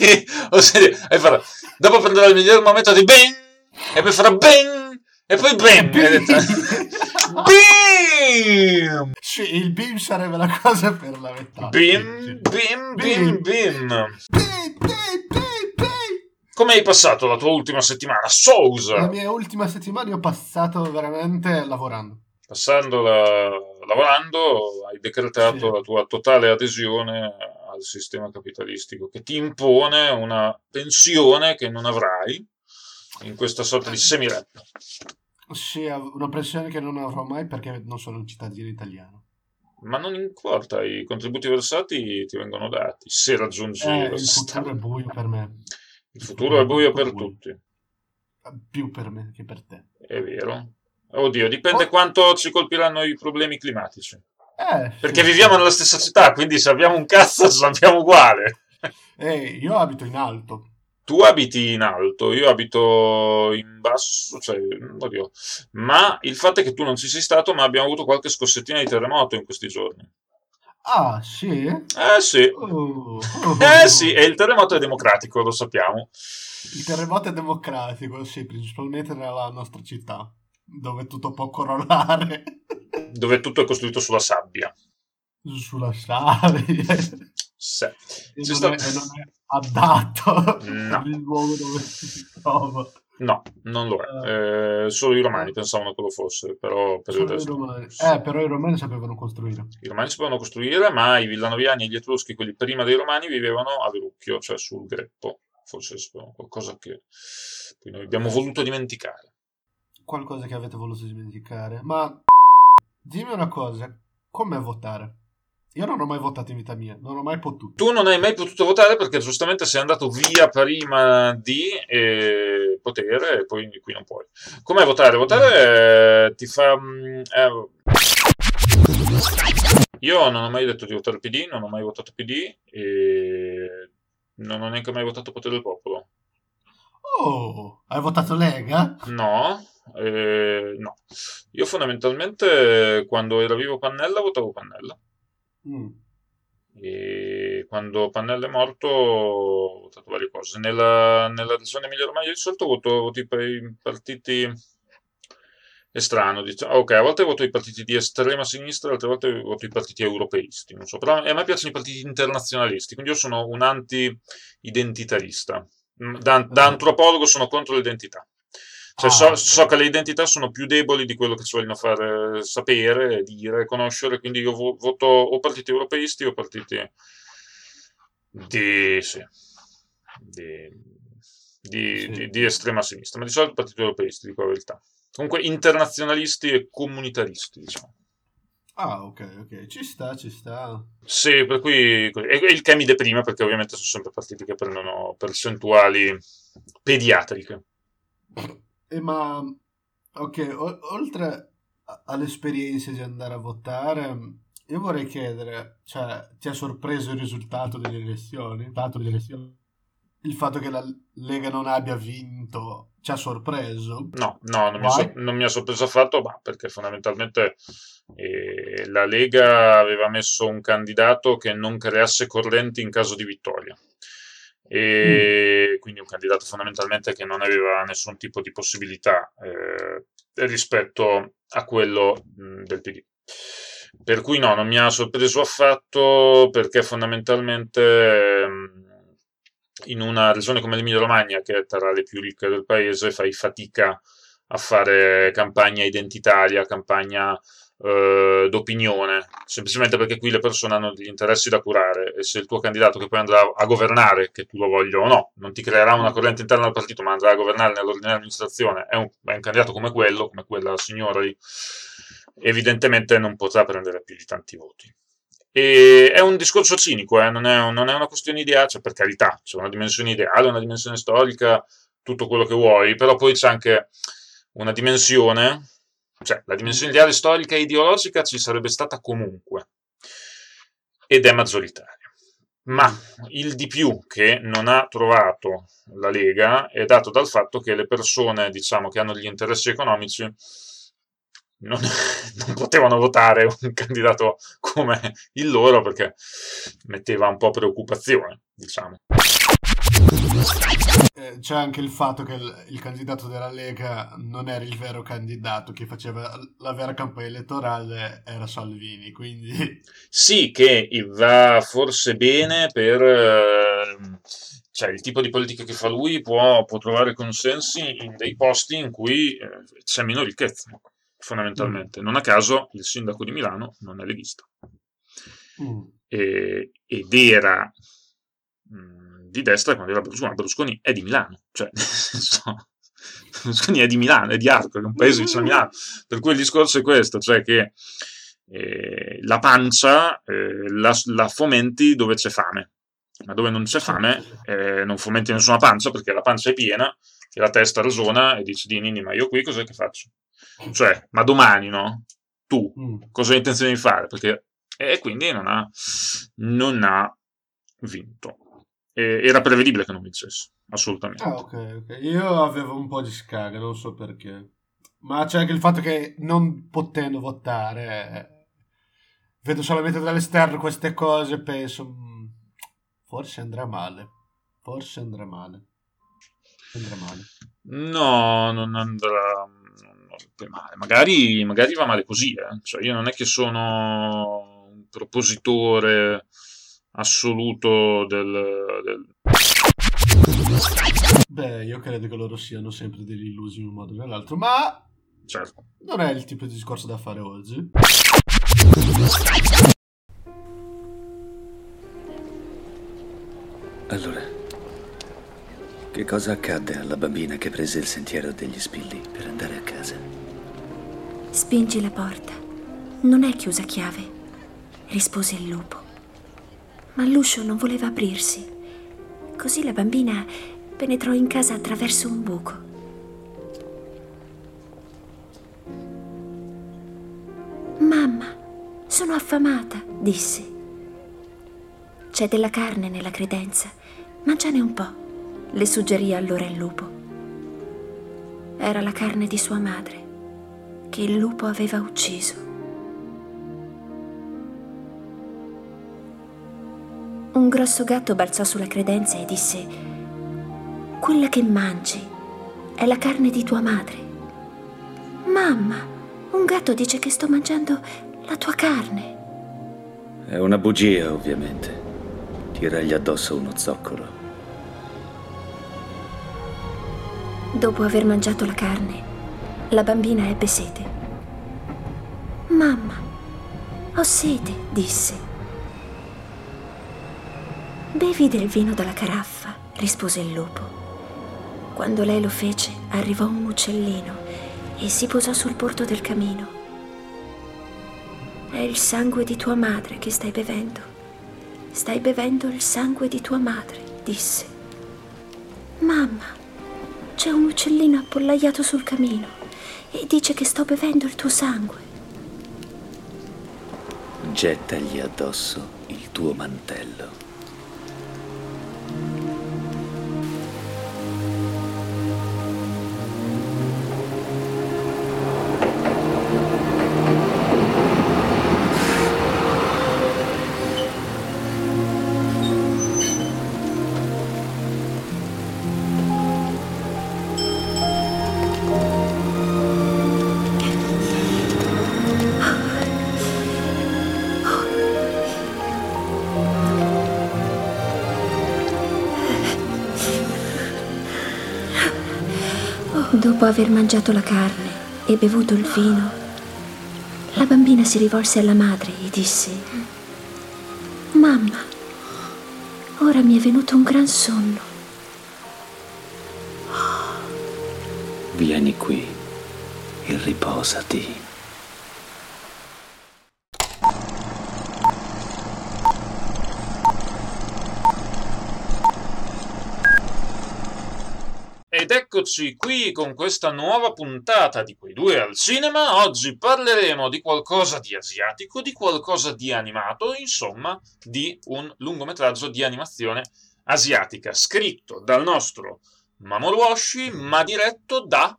e farà, dopo prenderà il miglior momento di bing, e poi farà bing, e poi bing, bim! Sì, il bim sarebbe la cosa per la metà. Bim, bim, bim, bim. Come hai passato la tua ultima settimana, Sousa? La mia ultima settimana io ho passato veramente lavorando. Lavorando, hai decretato la tua totale adesione al sistema capitalistico che ti impone una pensione che non avrai in questa sorta di semiretta. Sì, una pressione che non avrò mai perché non sono un cittadino italiano. Ma non importa, i contributi versati ti vengono dati se raggiungi il futuro è buio per me. Il futuro è buio per tutti. Più per me che per te. È vero. Oddio, dipende quanto ci colpiranno i problemi climatici. Perché viviamo nella stessa città, quindi se abbiamo un cazzo ci abbiamo uguale. Io abito in alto. Tu abiti in alto, io abito in basso, cioè, oddio. Ma il fatto è che tu non ci sei stato, ma abbiamo avuto qualche scossettina di terremoto in questi giorni. Ah, sì? Sì. Sì, e il terremoto è democratico, lo sappiamo. Il terremoto è democratico, sì, principalmente nella nostra città, dove tutto può crollare. Dove tutto è costruito sulla sabbia. Sulla sabbia. Sì. Non è adatto per il luogo dove si trova. No, non lo è. Solo i romani pensavano che lo fosse, però per il resto. Però i romani sapevano costruire. I romani sapevano costruire, ma i villanoviani e gli etruschi, quelli prima dei romani, vivevano a Verucchio, cioè sul Greppo. Forse sapevano qualcosa che poi noi abbiamo voluto dimenticare. Qualcosa che avete voluto dimenticare. Ma dimmi una cosa, com'è votare? Io non ho mai votato in vita mia, non ho mai potuto. Tu non hai mai potuto votare perché giustamente sei andato via prima di potere e poi qui non puoi. Com'è votare? Votare ti fa... Io non ho mai detto di votare PD, non ho mai votato PD e non ho neanche mai votato Potere del Popolo. Oh, hai votato Lega? No. Io fondamentalmente quando era vivo Pannella votavo Pannella. E quando Pannella è morto ho votato varie cose nella regione Emilia-Romagna di solito voto per i partiti strano, diciamo. Ok, a volte voto i partiti di estrema sinistra, altre volte voto i partiti europeisti, non so, però a me piacciono i partiti internazionalisti, quindi io sono un anti-identitarista, da antropologo sono contro l'identità, cioè so che le identità sono più deboli di quello che ci vogliono far sapere, dire, conoscere, quindi io voto o partiti europeisti o partiti di estrema sinistra, ma di solito partiti europeisti, dico la verità. Comunque internazionalisti e comunitaristi, diciamo. Ah, ok, ci sta. Sì, per cui è il che mi deprime, perché ovviamente sono sempre partiti che prendono percentuali pediatriche. Ma ok, oltre all'esperienza di andare a votare, io vorrei chiedere, cioè, ti ha sorpreso il risultato delle elezioni? Il fatto che la Lega non abbia vinto ci ha sorpreso? No, non mi ha sorpreso affatto, ma perché fondamentalmente la Lega aveva messo un candidato che non creasse correnti in caso di vittoria. E quindi un candidato fondamentalmente che non aveva nessun tipo di possibilità rispetto a quello del PD, per cui non mi ha sorpreso affatto, perché fondamentalmente in una regione come l'Emilia-Romagna, che è tra le più ricche del paese, fai fatica a fare campagna identitaria, campagna d'opinione, semplicemente perché qui le persone hanno degli interessi da curare, e se il tuo candidato che poi andrà a governare, che tu lo voglia o no, non ti creerà una corrente interna al partito, ma andrà a governare nell'ordinaria amministrazione, è un candidato come quello, come quella signora lì, evidentemente non potrà prendere più di tanti voti. E è un discorso cinico, non è una questione di idea, cioè, per carità, c'è una dimensione ideale, una dimensione storica, tutto quello che vuoi, però poi c'è anche una dimensione, cioè la dimensione ideale, storica e ideologica ci sarebbe stata comunque, ed è maggioritaria, ma il di più che non ha trovato la Lega è dato dal fatto che le persone, diciamo, che hanno gli interessi economici non potevano votare un candidato come il loro, perché metteva un po' preoccupazione, diciamo. C'è anche il fatto che il candidato della Lega non era il vero candidato, che faceva la vera campagna elettorale era Salvini, quindi... Sì, che va forse bene per... cioè il tipo di politica che fa lui può trovare consensi in dei posti in cui c'è meno ricchezza, fondamentalmente. Non a caso il sindaco di Milano non è leghista. Ed era... di destra quando era Berlusconi. Berlusconi è di Milano, cioè Berlusconi è di Milano, è di Arcore, è un paese vicino a Milano, per cui il discorso è questo, cioè che la pancia la fomenti dove c'è fame, ma dove non c'è fame non fomenti nessuna pancia, perché la pancia è piena e la testa ragiona e dici Nini, ma io qui cos'è che faccio? Cioè, ma domani, no? Tu cosa hai intenzione di fare? Perché quindi non ha vinto. Era prevedibile che non vincesse, assolutamente. Okay. Io avevo un po' di scaga, non so perché. Ma c'è anche il fatto che non potendo votare, vedo solamente dall'esterno queste cose e penso, forse andrà male. No, non andrà male. Magari va male così, Cioè, io non è che sono un propositore assoluto del... Beh, io credo che loro siano sempre degli illusi in un modo o nell'altro, ma certo. Non è il tipo di discorso da fare oggi. Allora, che cosa accadde alla bambina che prese il sentiero degli spilli per andare a casa? Spingi la porta. Non è chiusa a chiave, rispose il lupo. Ma l'uscio non voleva aprirsi. Così la bambina penetrò in casa attraverso un buco. Mamma, sono affamata, disse. C'è della carne nella credenza, mangiane un po', le suggerì allora il lupo. Era la carne di sua madre, che il lupo aveva ucciso. Un grosso gatto balzò sulla credenza e disse: «Quella che mangi è la carne di tua madre». «Mamma, un gatto dice che sto mangiando la tua carne». «È una bugia, ovviamente. Tiragli addosso uno zoccolo». Dopo aver mangiato la carne, la bambina ebbe sete. «Mamma, ho sete», disse. «Bevi del vino dalla caraffa», rispose il lupo. Quando lei lo fece, arrivò un uccellino e si posò sul bordo del camino. «È il sangue di tua madre che stai bevendo. Stai bevendo il sangue di tua madre», disse. «Mamma, c'è un uccellino appollaiato sul camino e dice che sto bevendo il tuo sangue». «Gettagli addosso il tuo mantello». Dopo aver mangiato la carne e bevuto il vino, la bambina si rivolse alla madre e disse: «Mamma, ora mi è venuto un gran sonno». «Vieni qui e riposati». Ed eccoci qui con questa nuova puntata di Quei due al cinema. Oggi parleremo di qualcosa di asiatico, di qualcosa di animato, insomma di un lungometraggio di animazione asiatica, scritto dal nostro Mamoru Oshii, ma diretto da...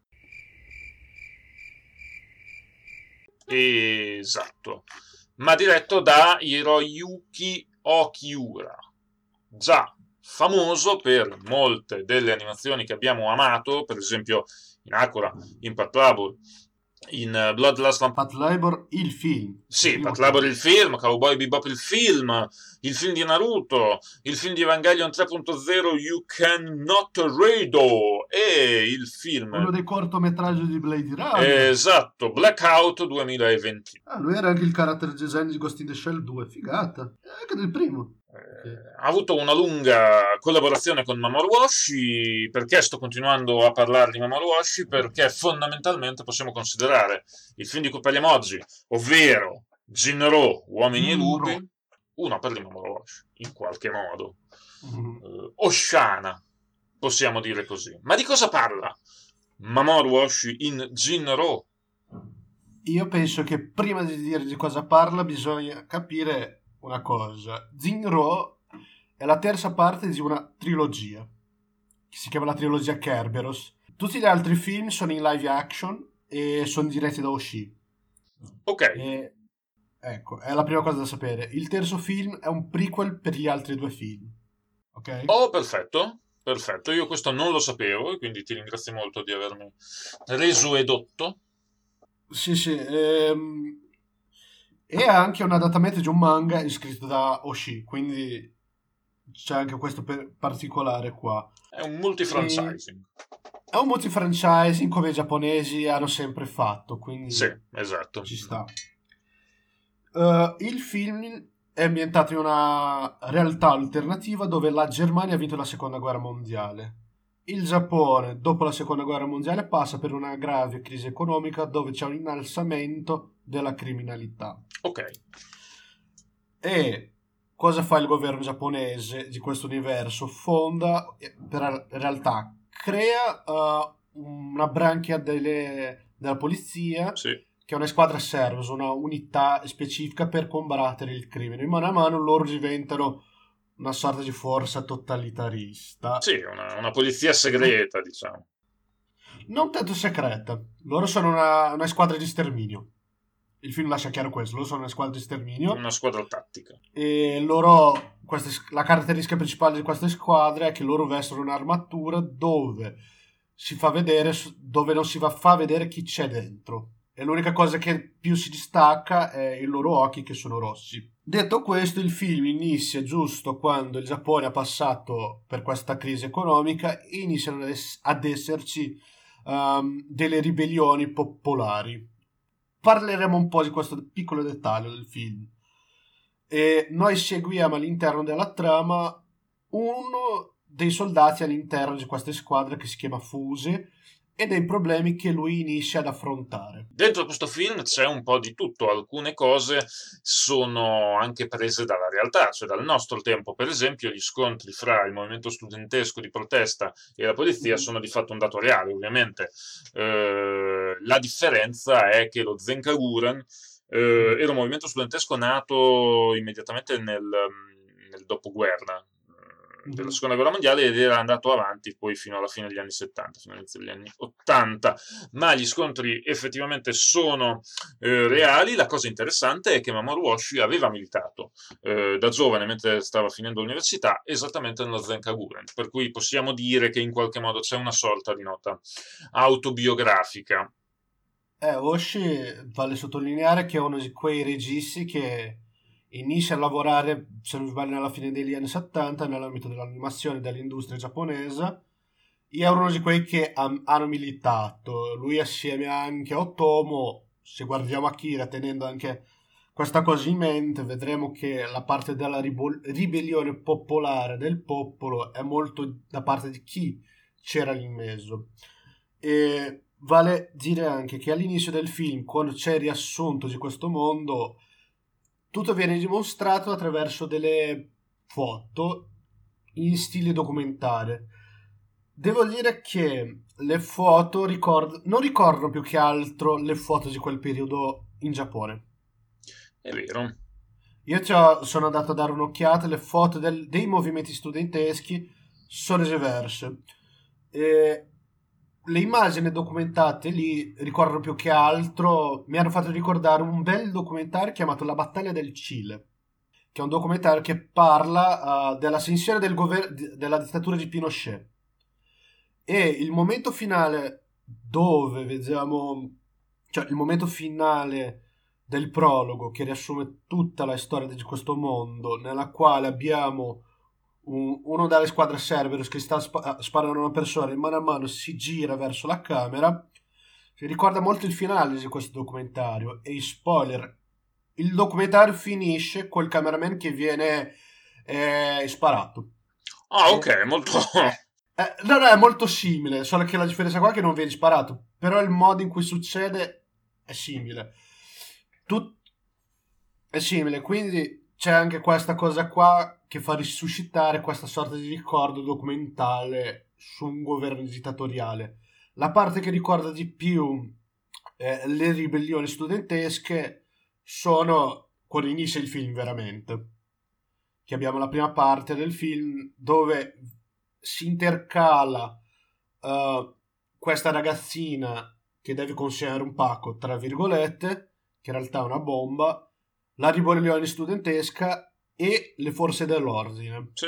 Esatto, ma diretto da Hiroyuki Okiura. Già, famoso per molte delle animazioni che abbiamo amato, per esempio in Akira, in Patlabor, in Bloodlust. Patlabor il film. Sì, Patlabor il film, Cowboy Bebop il film di Naruto, il film di Evangelion 3.0 You Can Not Redo e il film, quello dei cortometraggi di Blade Runner. Esatto, Blackout 2020. Ah, lui era anche il character design di Ghost in the Shell 2, figata. Anche del primo. Ha avuto una lunga collaborazione con Mamoru Oshii. Perché sto continuando a parlare di Mamoru Oshii? Perché fondamentalmente possiamo considerare il film di cui parliamo oggi, ovvero Jin Roh, Uomini e Lupi, una per di Mamoru Oshii, in qualche modo Oshana, possiamo dire così. Ma di cosa parla Mamoru Oshii in Jin Roh? Io penso che prima di dire di cosa parla bisogna capire una cosa. Jin Roh è la terza parte di una trilogia che si chiama la trilogia Kerberos. Tutti gli altri film sono in live action e sono diretti da Oshii. Ok. E, ecco, è la prima cosa da sapere. Il terzo film è un prequel per gli altri due film. Ok? Oh, perfetto. Perfetto. Io questo non lo sapevo e quindi ti ringrazio molto di avermi reso edotto. Sì, sì. E anche un adattamento di un manga scritto da Oshii, quindi c'è anche questo particolare qua. È un multifranchising. È un multifranchising come i giapponesi hanno sempre fatto, quindi sì, esatto, ci sta. Il film è ambientato in una realtà alternativa dove la Germania ha vinto la seconda guerra mondiale. Il Giappone, dopo la seconda guerra mondiale, passa per una grave crisi economica dove c'è un innalzamento della criminalità. Ok. E cosa fa il governo giapponese di questo universo? Fonda, per realtà, crea una branchia della polizia, sì, che è una squadra service, una unità specifica per combattere il crimine. Mano a mano loro diventano una sorta di forza totalitarista. Sì, una polizia segreta, diciamo. Non tanto segreta. Loro sono una squadra di sterminio. Il film lascia chiaro questo. Loro sono una squadra di sterminio. Una squadra tattica. E loro... la caratteristica principale di questa squadra è che loro vestono un'armatura dove si fa vedere... dove non si fa vedere chi c'è dentro. E l'unica cosa che più si distacca è i loro occhi, che sono rossi. Detto questo, il film inizia giusto quando il Giappone ha passato per questa crisi economica e iniziano ad esserci delle ribellioni popolari. Parleremo un po' di questo piccolo dettaglio del film. E noi seguiamo all'interno della trama uno dei soldati all'interno di questa squadra che si chiama Fuse e dei problemi che lui inizia ad affrontare. Dentro questo film c'è un po' di tutto. Alcune cose sono anche prese dalla realtà, cioè dal nostro tempo. Per esempio, gli scontri fra il movimento studentesco di protesta e la polizia sono di fatto un dato reale, ovviamente. La differenza è che lo Zengakuren era un movimento studentesco nato immediatamente nel dopoguerra della seconda guerra mondiale ed era andato avanti poi fino alla fine degli anni 70, fino all'inizio degli anni 80, ma gli scontri effettivamente sono reali. La cosa interessante è che Mamoru Oshii aveva militato da giovane, mentre stava finendo l'università, esattamente nello Zengakuren, per cui possiamo dire che in qualche modo c'è una sorta di nota autobiografica. Oshii, vale sottolineare che è uno di quei registi che inizia a lavorare, se non sbaglio, alla fine degli anni 70 nell'ambito dell'animazione e dell'industria giapponese. Io ero uno di quelli che hanno militato. Lui assieme anche a Otomo, se guardiamo Akira tenendo anche questa cosa in mente, vedremo che la parte della ribellione popolare del popolo è molto da parte di chi c'era lì in mezzo. E vale dire anche che all'inizio del film, quando c'è il riassunto di questo mondo, tutto viene dimostrato attraverso delle foto in stile documentare. Devo dire che le foto non ricordano più che altro le foto di quel periodo in Giappone. È vero. Io sono andato a dare un'occhiata, le foto dei movimenti studenteschi sono diverse. Le immagini documentate lì ricordano più che altro, mi hanno fatto ricordare un bel documentario chiamato La battaglia del Cile, che è un documentario che parla della ascensione della dittatura di Pinochet, e il momento finale dove vediamo, cioè il momento finale del prologo che riassume tutta la storia di questo mondo, nella quale abbiamo uno delle squadre Cerberus che sta sparando una persona, e mano a mano si gira verso la camera. Si ricorda molto il finale di questo documentario, e spoiler, il documentario finisce col cameraman che viene sparato. Ah, ok, molto... no, è molto simile, solo che la differenza qua è che non viene sparato, però il modo in cui succede è simile. È simile, quindi c'è anche questa cosa qua che fa risuscitare questa sorta di ricordo documentale su un governo dittatoriale. La parte che ricorda di più le ribellioni studentesche sono quando inizia il film veramente, che abbiamo la prima parte del film dove si intercala questa ragazzina che deve consegnare un pacco, tra virgolette, che in realtà è una bomba, la ribellione studentesca e le forze dell'ordine. Sì,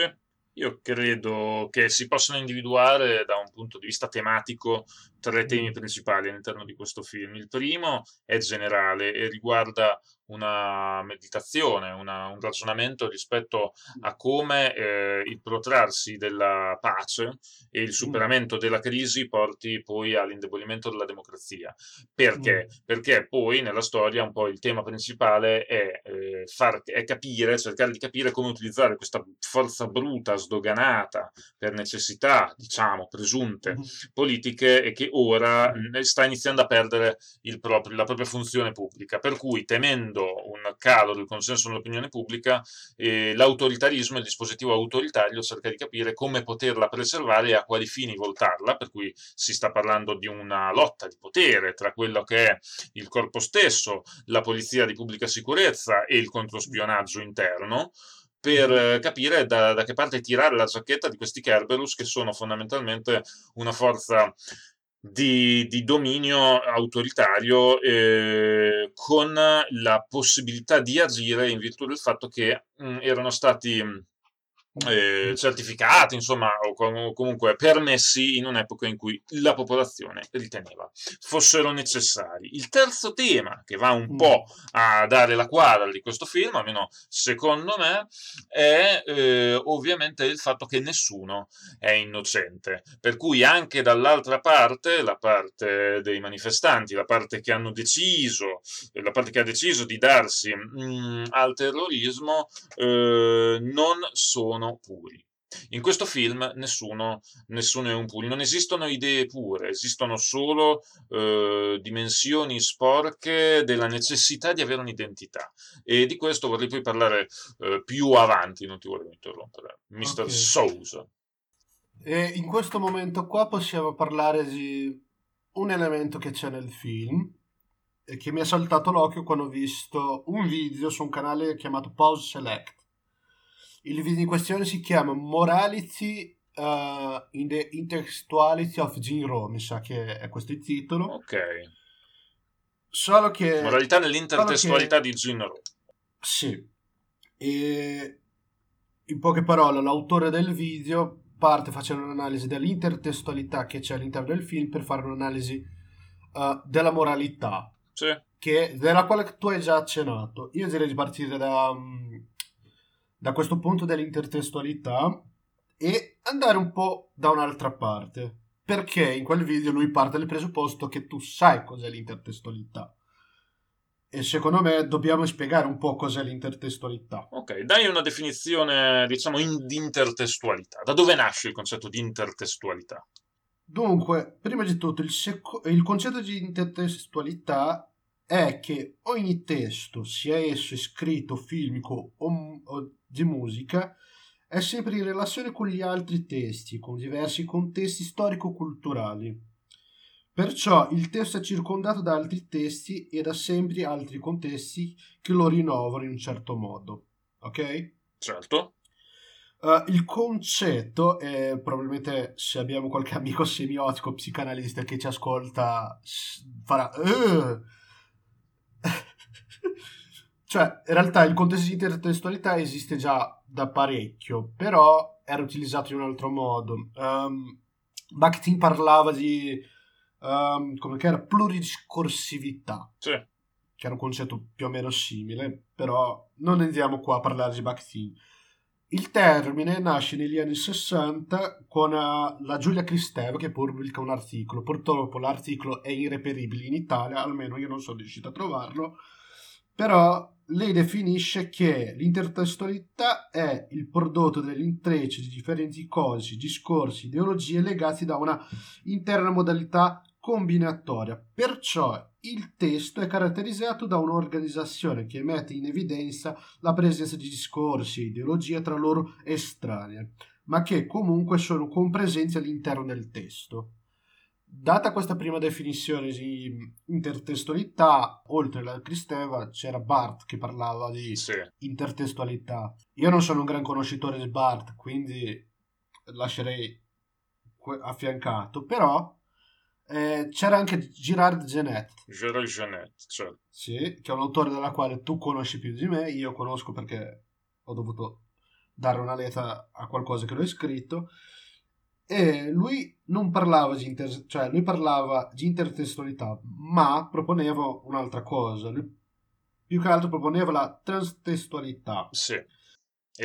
io credo che si possano individuare da un punto di vista tematico tre temi principali all'interno di questo film. Il primo è generale e riguarda una meditazione, un ragionamento rispetto a come il protrarsi della pace e il superamento della crisi porti poi all'indebolimento della democrazia. Perché? Perché poi nella storia un po' il tema principale è capire, cercare di capire come utilizzare questa forza bruta, sdoganata, per necessità, diciamo, presunte, politiche, e che ora sta iniziando a perdere la propria funzione pubblica, per cui temendo un calo del consenso nell'opinione pubblica, l'autoritarismo, il dispositivo autoritario cerca di capire come poterla preservare e a quali fini voltarla, per cui si sta parlando di una lotta di potere tra quello che è il corpo stesso, la polizia di pubblica sicurezza e il controspionaggio interno, per capire da che parte tirare la giacchetta di questi Kerberos, che sono fondamentalmente una forza di dominio autoritario, con la possibilità di agire in virtù del fatto che erano stati certificati, insomma, o comunque permessi in un'epoca in cui la popolazione riteneva fossero necessari. Il terzo tema che va un po' a dare la quadra di questo film, almeno secondo me, è ovviamente il fatto che nessuno è innocente, per cui anche dall'altra parte, la parte dei manifestanti, la parte che hanno deciso, la parte che ha deciso di darsi al terrorismo, non sono puri. In questo film nessuno è un puri, non esistono idee pure, esistono solo dimensioni sporche della necessità di avere un'identità, e di questo vorrei poi parlare più avanti, non ti volevo interrompere, Mr. Okay. Sousa. E in questo momento qua possiamo parlare di un elemento che c'è nel film e che mi è saltato l'occhio quando ho visto un video su un canale chiamato Pause Select. Il video in questione si chiama Morality in the Intertextuality of Jin Roh, mi sa che è questo il titolo. Ok. Solo che... Moralità nell'intertestualità di Jin Roh. Sì. E in poche parole, l'autore del video parte facendo un'analisi dell'intertestualità che c'è all'interno del film per fare un'analisi della moralità. Sì. Della quale tu hai già accennato. Io direi di partire da questo punto dell'intertestualità e andare un po' da un'altra parte, perché in quel video lui parte dal presupposto che tu sai cos'è l'intertestualità, e secondo me dobbiamo spiegare un po' cos'è l'intertestualità. Ok, dai una definizione, diciamo, di intertestualità. Da dove nasce il concetto di intertestualità? Dunque, prima di tutto, il concetto di intertestualità è che ogni testo, sia esso scritto, filmico o di musica, è sempre in relazione con gli altri testi, con diversi contesti storico-culturali. Perciò il testo è circondato da altri testi e da sempre altri contesti che lo rinnovano in un certo modo. Ok? Certo. Il concetto, probabilmente se abbiamo qualche amico semiotico psicanalista che ci ascolta farà Cioè, in realtà il contesto di intertestualità esiste già da parecchio, però era utilizzato in un altro modo. Bachtin parlava di come che era pluridiscorsività, sì, che era un concetto più o meno simile, però non andiamo qua a parlare di Bachtin. Il termine nasce negli anni 60 con la Giulia Cristeva, che pubblica un articolo. Purtroppo l'articolo è irreperibile in Italia, almeno io non sono riuscito a trovarlo, però lei definisce che l'intertestualità è il prodotto dell'intreccio di differenti codici, discorsi, ideologie legati da una interna modalità combinatoria. Perciò il testo è caratterizzato da un'organizzazione che mette in evidenza la presenza di discorsi e ideologie tra loro estranee, ma che comunque sono compresenti all'interno del testo. Data questa prima definizione di intertestualità, oltre alla Cristeva c'era Barthes che parlava di intertestualità. Io non sono un gran conoscitore di Barthes, quindi lascerei affiancato, però c'era anche Gérard Genette, certo. Sì, che è un autore della quale tu conosci più di me, io conosco perché ho dovuto dare una lettera a qualcosa che l'ho scritto. E lui non parlava di lui parlava di intertestualità, ma proponeva un'altra cosa. Lui più che altro proponeva la transtestualità. Sì. E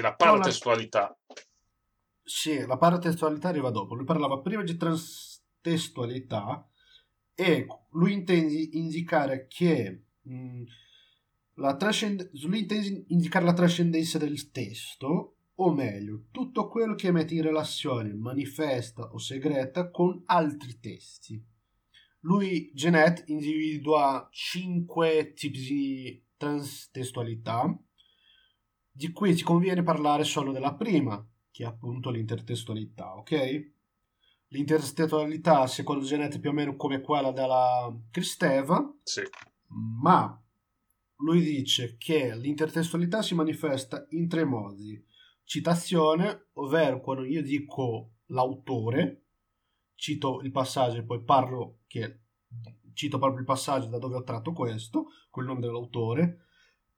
la paratestualità. Sì, la paratestualità arriva dopo. Lui parlava prima di transtestualità e lui intende indicare che la trascendenza del testo, o meglio, tutto quello che mette in relazione, manifesta o segreta con altri testi. Lui, Genette, individua 5 tipi di transtestualità, di cui ti conviene parlare solo della prima, che è appunto l'intertestualità, ok? L'intertestualità, secondo Genette, è più o meno come quella della Cristeva, sì, ma lui dice che l'intertestualità si manifesta in 3 modi. Citazione, ovvero quando io dico l'autore, cito il passaggio e poi cito proprio il passaggio da dove ho tratto questo, col nome dell'autore.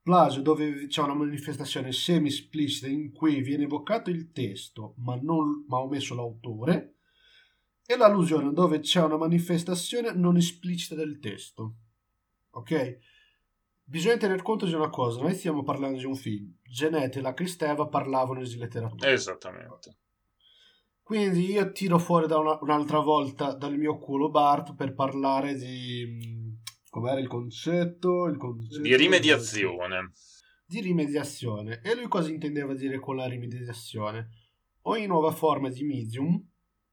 Plagio, dove c'è una manifestazione semi-esplicita in cui viene evocato il testo ma omesso l'autore. E l'allusione, dove c'è una manifestazione non esplicita del testo. Ok? Bisogna tener conto di una cosa, noi stiamo parlando di un film. Genette e la Cristeva parlavano di letteratura. Esattamente. Quindi io tiro fuori da un'altra volta dal mio culo Barthes per parlare di... com'era il concetto? Di rimediazione. Di rimediazione. E lui cosa intendeva dire con la rimediazione? Ogni nuova forma di medium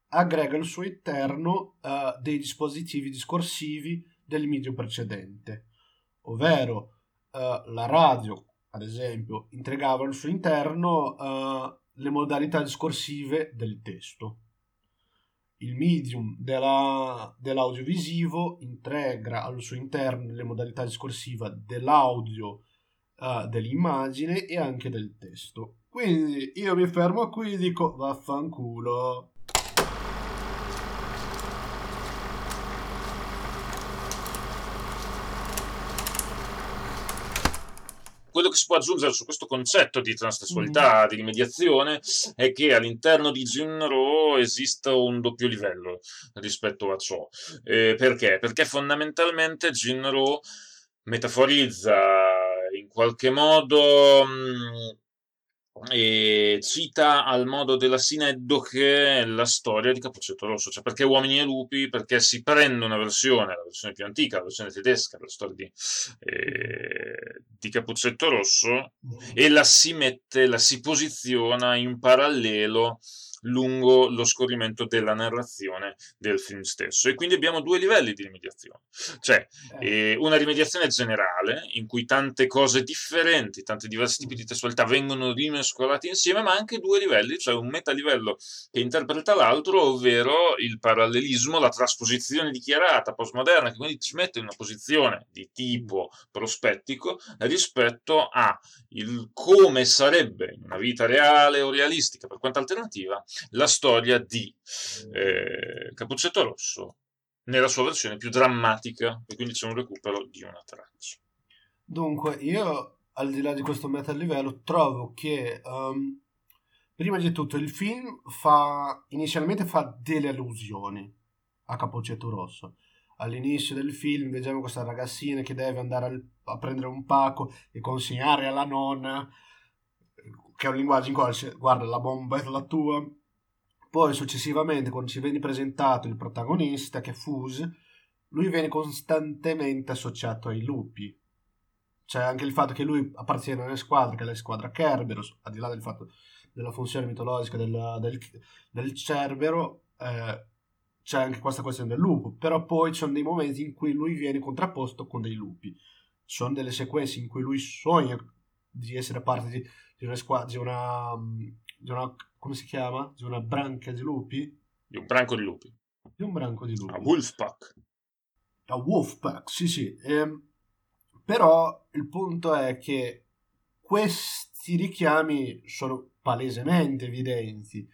aggrega al suo interno dei dispositivi discorsivi del medium precedente. Ovvero la radio, ad esempio, integrava al suo interno le modalità discorsive del testo. Il medium dell'audiovisivo integra al suo interno le modalità discorsive dell'audio, dell'immagine e anche del testo. Quindi io mi fermo qui e dico vaffanculo. Quello che si può aggiungere su questo concetto di transtestualità, di rimediazione, è che all'interno di Jin Roh esiste un doppio livello rispetto a ciò. Perché? Perché fondamentalmente Jin Roh metaforizza in qualche modo e cita al modo della Sineddoche la storia di Cappuccetto Rosso, cioè perché Uomini e Lupi, perché si prende una versione, la versione più antica, la versione tedesca, la storia di Cappuccetto Rosso, e la si posiziona in parallelo lungo lo scorrimento della narrazione del film stesso, e quindi abbiamo 2 livelli di rimediazione, cioè una rimediazione generale in cui tante cose differenti, tanti diversi tipi di testualità vengono rimescolati insieme, ma anche 2 livelli, cioè un metalivello che interpreta l'altro, ovvero il parallelismo, la trasposizione dichiarata postmoderna, che quindi ci mette in una posizione di tipo prospettico rispetto a il come sarebbe una vita reale o realistica, per quanto alternativa, la storia di Cappuccetto Rosso nella sua versione più drammatica, e quindi c'è un recupero di una traccia. Dunque, io al di là di questo metalivello, trovo che prima di tutto il film inizialmente fa delle allusioni a Cappuccetto Rosso. All'inizio del film vediamo questa ragazzina che deve andare a prendere un pacco e consegnare alla nonna, che è un linguaggio in cui si guarda, la bomba è la tua. Poi successivamente, quando ci viene presentato il protagonista, che è Fuse, lui viene costantemente associato ai lupi. C'è anche il fatto che lui appartiene a una squadra, che è la squadra Kerberos, al di là del fatto della funzione mitologica del Cerbero, c'è anche questa questione del lupo. Però poi ci sono dei momenti in cui lui viene contrapposto con dei lupi. Sono delle sequenze in cui lui sogna di essere parte di una squadra, di una come si chiama? Di una branca di lupi? Di un branco di lupi. Di un branco di lupi. A Wolfpack, sì. Però il punto è che questi richiami sono palesemente evidenti.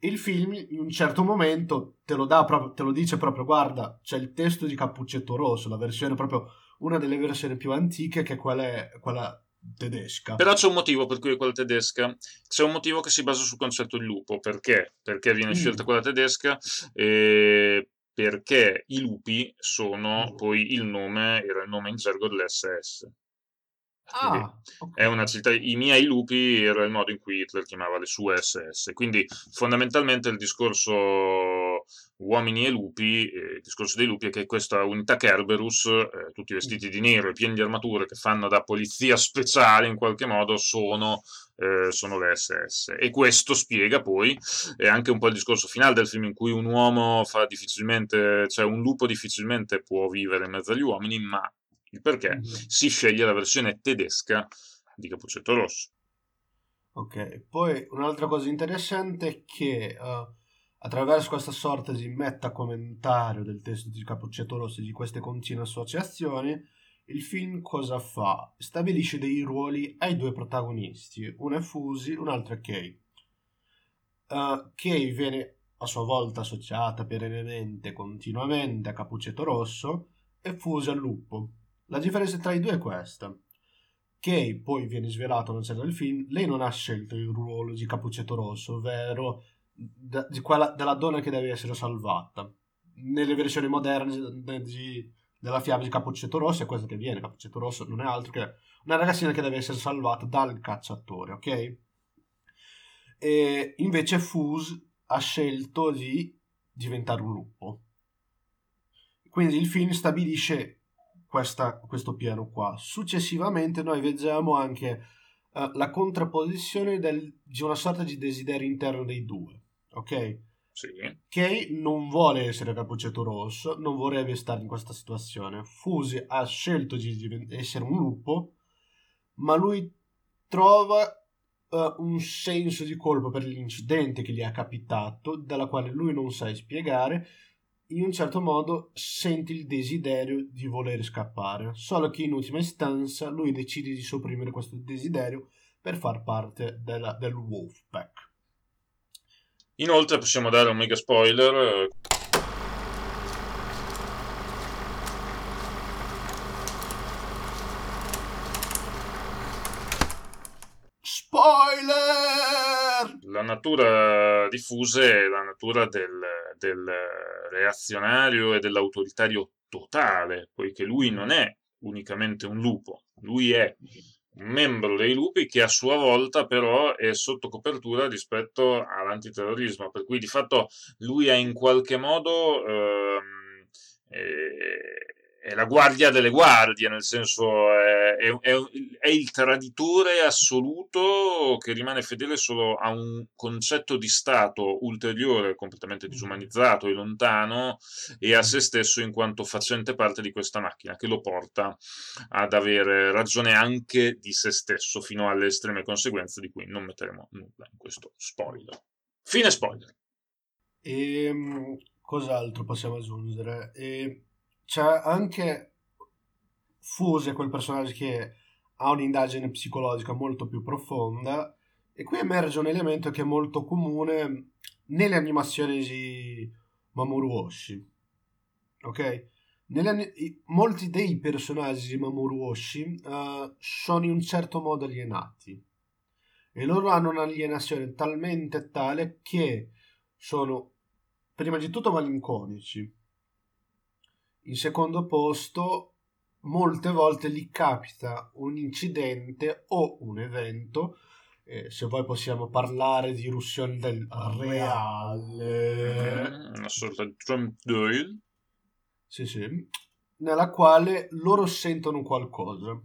Il film in un certo momento te lo dice proprio, guarda, c'è il testo di Cappuccetto Rosso, la versione proprio, una delle versioni più antiche, che quella tedesca. Però c'è un motivo per cui quella tedesca, c'è un motivo che si basa sul concetto di lupo. Perché viene scelta quella tedesca? Perché i lupi sono poi era il nome in gergo dell'SS. Okay. È una città, i miei lupi era il modo in cui Hitler chiamava le sue SS. Quindi fondamentalmente il discorso uomini e lupi, il discorso dei lupi è che questa unità Kerberus, tutti vestiti di nero e pieni di armature, che fanno da polizia speciale in qualche modo, sono le SS, e questo spiega poi anche un po' il discorso finale del film, in cui un uomo fa difficilmente, cioè un lupo difficilmente può vivere in mezzo agli uomini, ma il perché si sceglie la versione tedesca di Cappuccetto Rosso. Ok, poi un'altra cosa interessante è che attraverso questa sorta di metacommentario del testo di Cappuccetto Rosso e di queste continue associazioni, il film cosa fa? Stabilisce dei ruoli ai due protagonisti, uno è Fuse, un'altra è Kei. Kei viene a sua volta associata perennemente, continuamente a Cappuccetto Rosso, e Fuse al lupo. La differenza tra i due è questa. Kei poi viene svelato all'inizio del film, lei non ha scelto il ruolo di Cappuccetto Rosso, ovvero della donna che deve essere salvata. Nelle versioni moderne della fiaba di Cappuccetto Rosso è questo che viene. Cappuccetto Rosso non è altro che una ragazzina che deve essere salvata dal cacciatore, ok? E invece Fuse ha scelto di diventare un lupo. Quindi il film stabilisce questo piano qua. Successivamente noi vediamo anche la contrapposizione di una sorta di desiderio interno dei due, ok? Sì. Kei non vuole essere Cappuccetto Rosso, non vorrebbe stare in questa situazione. Fuse ha scelto di essere un lupo, ma lui trova un senso di colpa per l'incidente che gli è capitato, dalla quale lui non sa spiegare. In un certo modo sente il desiderio di voler scappare, solo che in ultima istanza lui decide di sopprimere questo desiderio per far parte del Wolfpack. Inoltre possiamo dare un mega spoiler. Spoiler! La natura di Fuse è la natura del reazionario e dell'autoritario totale, poiché lui non è unicamente un lupo, lui è un membro dei lupi che a sua volta però è sotto copertura rispetto all'antiterrorismo, per cui di fatto lui è in qualche modo è la guardia delle guardie, nel senso è il traditore assoluto che rimane fedele solo a un concetto di Stato ulteriore, completamente disumanizzato e lontano, e a se stesso in quanto facente parte di questa macchina che lo porta ad avere ragione anche di se stesso, fino alle estreme conseguenze di cui non metteremo nulla in questo spoiler. Fine spoiler. Cos'altro possiamo aggiungere? C'è anche Fuse, quel personaggio che ha un'indagine psicologica molto più profonda, e qui emerge un elemento che è molto comune nelle animazioni di Mamoru Oshii, ok? Molti dei personaggi di Mamoru Oshii sono in un certo modo alienati e loro hanno un'alienazione talmente tale che sono prima di tutto malinconici, in secondo posto molte volte gli capita un incidente o un evento, se vuoi possiamo parlare di irruzione del reale, una sorta di Trump Doyle. Sì, sì, nella quale loro sentono qualcosa,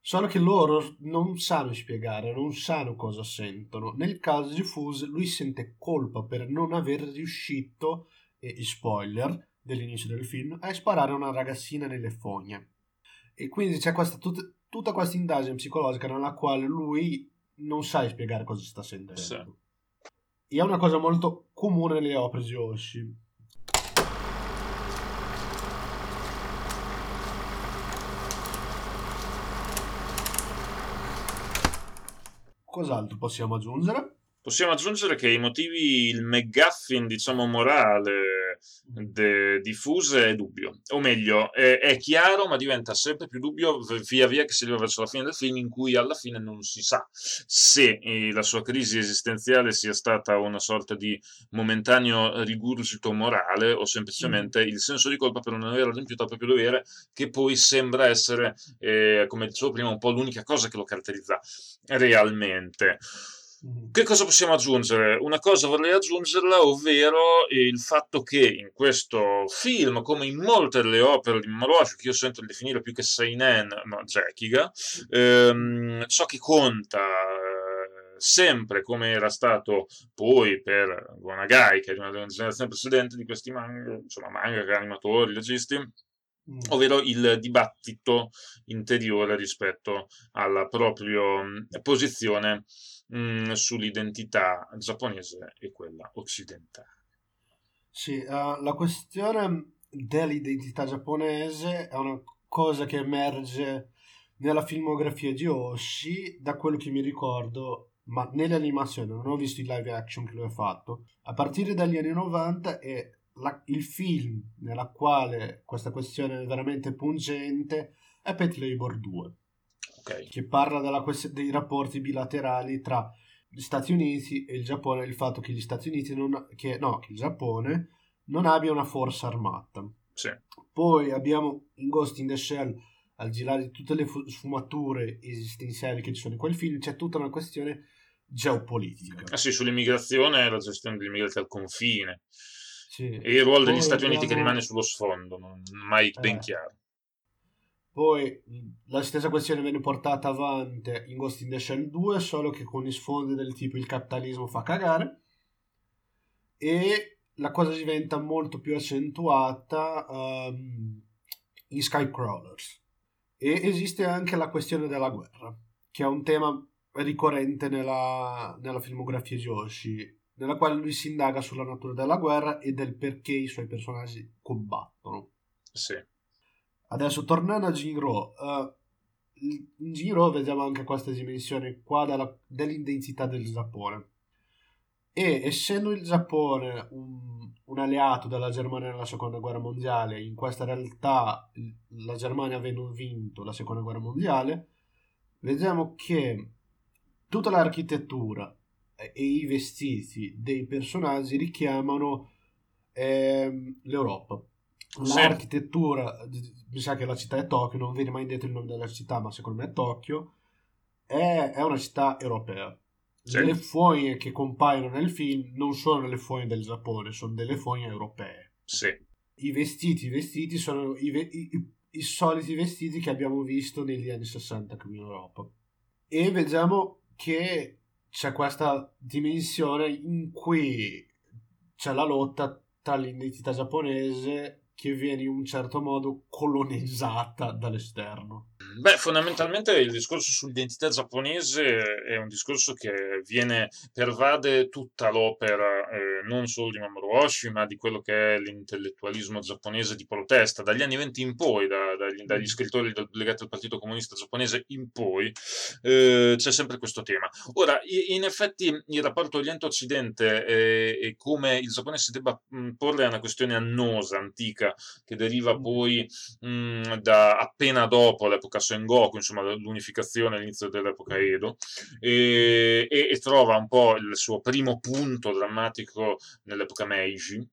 solo che loro non sanno spiegare, non sanno cosa sentono. Nel caso di Fuse, lui sente colpa per non aver riuscito, spoiler dell'inizio del film, a sparare una ragazzina nelle fogne. E quindi c'è questa tutta questa indagine psicologica nella quale lui non sa spiegare cosa sta sentendo. Sì. E è una cosa molto comune nelle opere di Oshii. Cos'altro possiamo aggiungere? Possiamo aggiungere che i motivi, il McGuffin, diciamo, morale di Fuse è dubbio. O meglio, è chiaro, ma diventa sempre più dubbio via via che si arriva verso la fine del film, in cui alla fine non si sa se la sua crisi esistenziale sia stata una sorta di momentaneo rigurgito morale o semplicemente il senso di colpa per non aver adempiuto il proprio dovere, che poi sembra essere, come dicevo prima, un po' l'unica cosa che lo caratterizza realmente. Che cosa possiamo aggiungere? Una cosa vorrei aggiungerla, ovvero il fatto che in questo film, come in molte delle opere di Mamoru Oshii, che io sento di definire più che seinen, ma Jekiga, ciò che conta sempre, come era stato poi per Go Nagai, che era una generazione precedente di questi manga, insomma manga, animatori, registi, ovvero il dibattito interiore rispetto alla propria posizione sull'identità giapponese e quella occidentale. Sì, la questione dell'identità giapponese è una cosa che emerge nella filmografia di Oshii, da quello che mi ricordo, ma nell'animazione non ho visto il live action che lui ha fatto a partire dagli anni 90, e il film nella quale questa questione è veramente pungente è Patlabor 2. Okay. Che parla dei rapporti bilaterali tra gli Stati Uniti e il Giappone, e il fatto che che il Giappone non abbia una forza armata. Sì. Poi abbiamo in Ghost in the Shell, al girare di tutte le sfumature esistenziali che ci sono in quel film, c'è tutta una questione geopolitica. Ah sì, sull'immigrazione e la gestione degli immigrati al confine. Sì. E il ruolo degli Stati Uniti che rimane sullo sfondo, non mai ben chiaro. Poi la stessa questione viene portata avanti in Ghost in the Shell 2, solo che con gli sfondi del tipo il capitalismo fa cagare, e la cosa diventa molto più accentuata in Skycrawlers. E esiste anche la questione della guerra, che è un tema ricorrente nella filmografia di Oshii, nella quale lui si indaga sulla natura della guerra e del perché i suoi personaggi combattono. Sì. Adesso tornando a Jin Roh, in Jin Roh vediamo anche questa dimensione qua dell'identità del Giappone, e essendo il Giappone un alleato della Germania nella seconda guerra mondiale, in questa realtà la Germania avendo vinto la seconda guerra mondiale, vediamo che tutta l'architettura e i vestiti dei personaggi richiamano l'Europa. L'architettura, mi sa che la città è Tokyo, non viene mai detto il nome della città, ma secondo me è Tokyo, è una città europea. Sì. Le fogne che compaiono nel film non sono le fogne del Giappone, sono delle fogne europee. Sì. I vestiti sono i soliti vestiti che abbiamo visto negli anni 60 qui in Europa. E vediamo che c'è questa dimensione in cui c'è la lotta tra l'identità giapponese che viene in un certo modo colonizzata dall'esterno. Beh, fondamentalmente il discorso sull'identità giapponese è un discorso che pervade tutta l'opera, non solo di Mamoru Oshii, ma di quello che è l'intellettualismo giapponese di protesta, dagli anni 20 in poi, dagli scrittori legati al Partito Comunista Giapponese in poi, c'è sempre questo tema. Ora, in effetti il rapporto Oriente-Occidente e come il Giappone si debba porre è una questione annosa, antica, politica che deriva poi da appena dopo l'epoca Sengoku, insomma l'unificazione all'inizio dell'epoca Edo, e trova un po' il suo primo punto drammatico nell'epoca Meiji,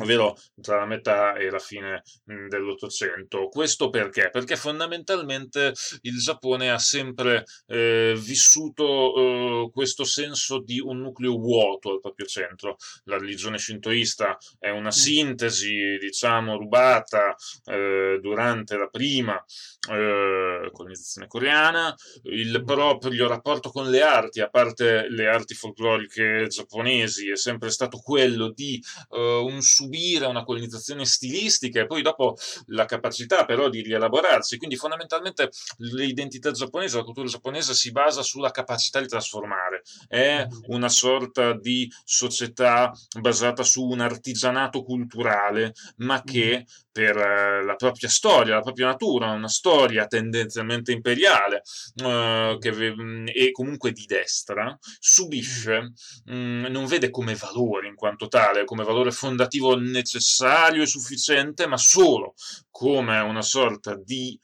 ovvero tra la metà e la fine dell'Ottocento. Questo perché? Perché fondamentalmente il Giappone ha sempre vissuto questo senso di un nucleo vuoto al proprio centro. La religione shintoista è una sintesi, diciamo, rubata durante la prima colonizzazione coreana. Il proprio rapporto con le arti, a parte le arti folcloriche giapponesi, è sempre stato quello di un subire una colonizzazione stilistica e poi dopo la capacità però di rielaborarsi. Quindi fondamentalmente l'identità giapponese, la cultura giapponese si basa sulla capacità di trasformare. È una sorta di società basata su un artigianato culturale, ma che per la propria storia, la propria natura, una storia tendenzialmente imperiale e comunque di destra, subisce, non vede come valore in quanto tale, come valore fondativo necessario e sufficiente, ma solo come una sorta di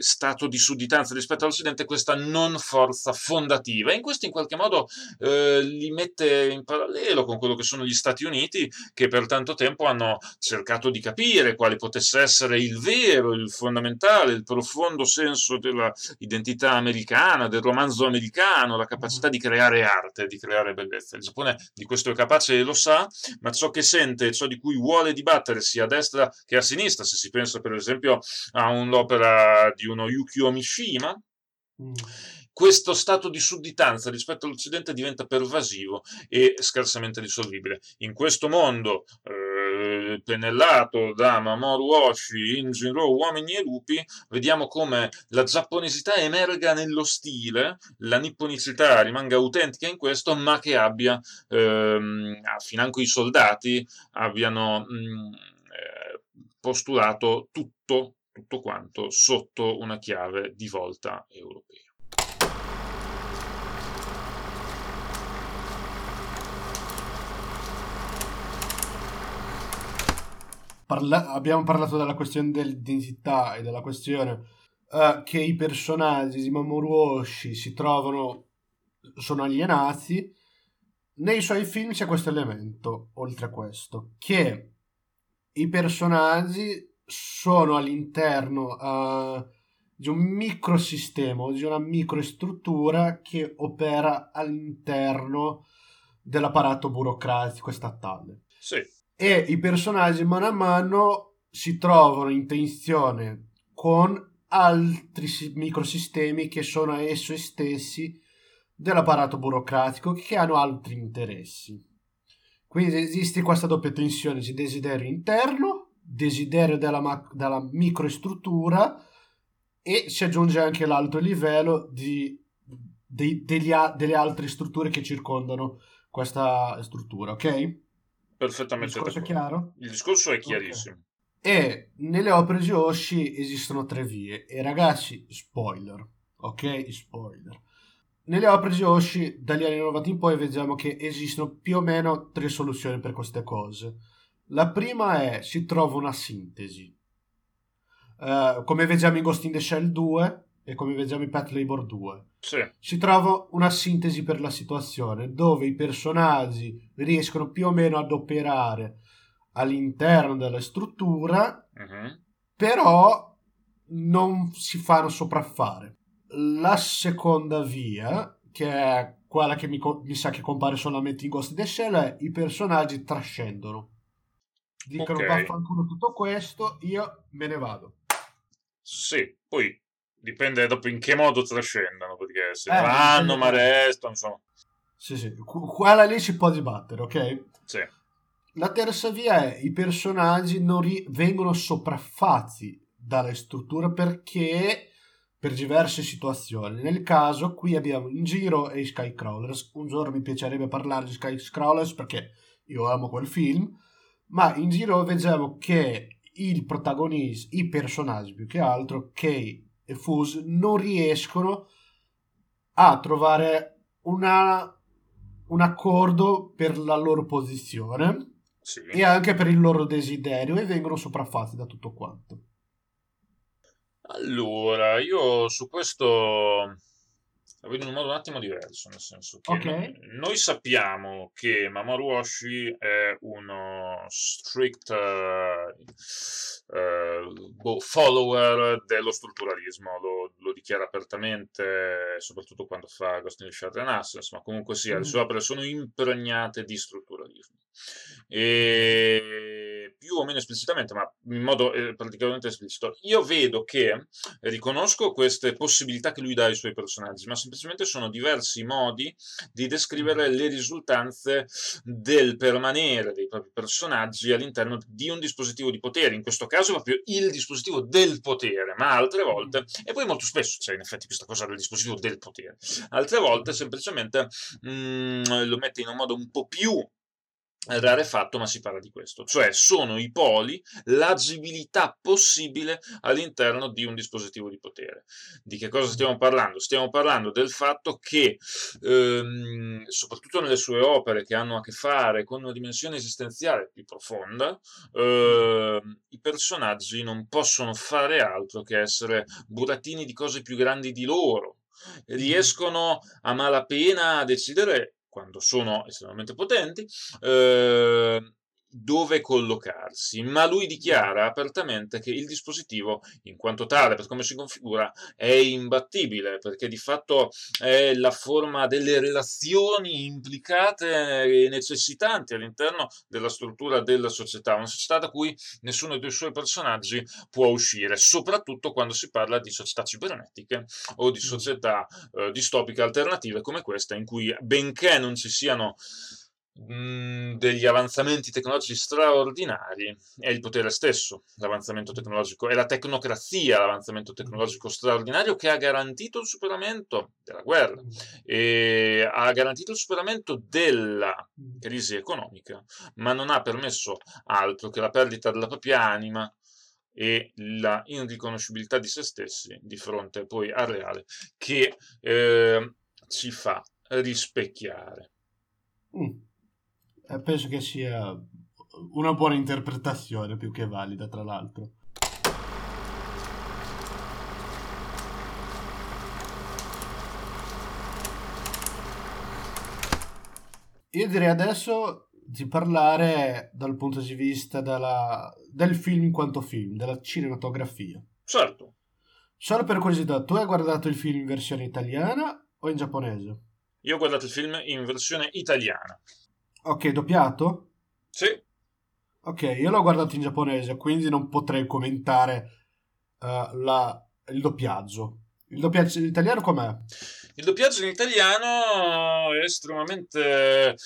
stato di sudditanza rispetto all'Occidente, questa non forza fondativa, e in questo in qualche modo li mette in parallelo con quello che sono gli Stati Uniti, che per tanto tempo hanno cercato di capire quale potesse essere il vero, il fondamentale, il profondo senso dell'identità americana, del romanzo americano, la capacità di creare arte, di creare bellezza. Il Giappone di questo è capace e lo sa, ma ciò che sente, ciò di cui vuole dibattere sia a destra che a sinistra, se si pensa per esempio a un'opera di uno Yukio Mishima, questo stato di sudditanza rispetto all'Occidente diventa pervasivo e scarsamente risolvibile. In questo mondo pennellato da Mamoru Oshii in Jin Roh, Uomini e Lupi, vediamo come la giapponesità emerga nello stile, la nipponicità rimanga autentica in questo, ma che abbia a financo i soldati abbiano postulato tutto quanto sotto una chiave di volta europea. Abbiamo parlato della questione dell'identità e della questione che i personaggi di Mamoru Oshii sono alienati. Nei suoi film c'è questo elemento, oltre a questo, che i personaggi sono all'interno di un microsistema o di una microstruttura che opera all'interno dell'apparato burocratico statale. Sì. E i personaggi mano a mano si trovano in tensione con altri microsistemi che sono essi stessi dell'apparato burocratico, che hanno altri interessi. Quindi esiste questa doppia tensione di desiderio interno, desiderio della microstruttura, e si aggiunge anche l'alto livello delle altre strutture che circondano questa struttura, ok? Perfettamente. Il discorso è chiaro? Il discorso è chiarissimo. Okay. E nelle opere di Oshii esistono tre vie, e ragazzi, spoiler, ok? Spoiler. Nelle opere di Oshii dagli anni 90 in poi vediamo che esistono più o meno tre soluzioni per queste cose. La prima è, si trova una sintesi, come vediamo in Ghost in the Shell 2 e come vediamo in Patlabor 2. Sì. Si trova una sintesi per la situazione, dove i personaggi riescono più o meno ad operare all'interno della struttura, però non si fanno sopraffare. La seconda via, che è quella che mi sa che compare solamente in Ghost in the Shell, è i personaggi trascendono. Dicono vaffanculo tutto questo, io me ne vado. Sì, poi dipende dopo in che modo trascendano, perché se vanno ma restano, insomma. Sì, sì, quella lì si può dibattere, ok? Sì. La terza via è i personaggi non vengono sovraffatti dalla struttura perché per diverse situazioni. Nel caso qui abbiamo in giro e i Skycrawlers. Un giorno mi piacerebbe parlare di Skycrawlers perché io amo quel film. Ma in giro vediamo che il protagonista, i personaggi più che altro, Kei e Fuse, non riescono a trovare un accordo per la loro posizione, sì, e anche per il loro desiderio, e vengono sopraffatti da tutto quanto. Allora, io su questo la vedo in un modo un attimo diverso, nel senso che okay, noi sappiamo che Mamoru Oshii è uno strict follower dello strutturalismo, lo dichiara apertamente, soprattutto quando fa Ghost in the Shell 2, ma comunque sia, le sue opere sono impregnate di strutturalismo. E più o meno esplicitamente, ma in modo praticamente esplicito, io vedo che riconosco queste possibilità che lui dà ai suoi personaggi, ma semplicemente sono diversi modi di descrivere le risultanze del permanere dei propri personaggi all'interno di un dispositivo di potere, in questo caso proprio il dispositivo del potere, ma altre volte, e poi molto spesso c'è in effetti questa cosa del dispositivo del potere, altre volte semplicemente lo mette in un modo un po' più rarefatto, ma si parla di questo, cioè sono i poli, l'agibilità possibile all'interno di un dispositivo di potere. Di che cosa stiamo parlando? Stiamo parlando del fatto che soprattutto nelle sue opere che hanno a che fare con una dimensione esistenziale più profonda, i personaggi non possono fare altro che essere burattini di cose più grandi di loro, riescono a malapena a decidere, quando sono estremamente potenti, dove collocarsi, ma lui dichiara apertamente che il dispositivo, in quanto tale, per come si configura, è imbattibile, perché di fatto è la forma delle relazioni implicate e necessitanti all'interno della struttura della società, una società da cui nessuno dei suoi personaggi può uscire, soprattutto quando si parla di società cibernetiche o di società distopiche alternative come questa, in cui, benché non ci siano degli avanzamenti tecnologici straordinari, è il potere stesso l'avanzamento tecnologico, è la tecnocrazia l'avanzamento tecnologico straordinario che ha garantito il superamento della guerra e ha garantito il superamento della crisi economica, ma non ha permesso altro che la perdita della propria anima e la irriconoscibilità di se stessi di fronte poi al reale che ci fa rispecchiare. Penso che sia una buona interpretazione, più che valida, tra l'altro. Io direi adesso di parlare dal punto di vista del film in quanto film, della cinematografia. Certo. Solo per curiosità, tu hai guardato il film in versione italiana o in giapponese? Io ho guardato il film in versione italiana. Ok, doppiato? Sì. Ok, io l'ho guardato in giapponese, quindi non potrei commentare il doppiaggio. Il doppiaggio in italiano com'è? Il doppiaggio in italiano è estremamente...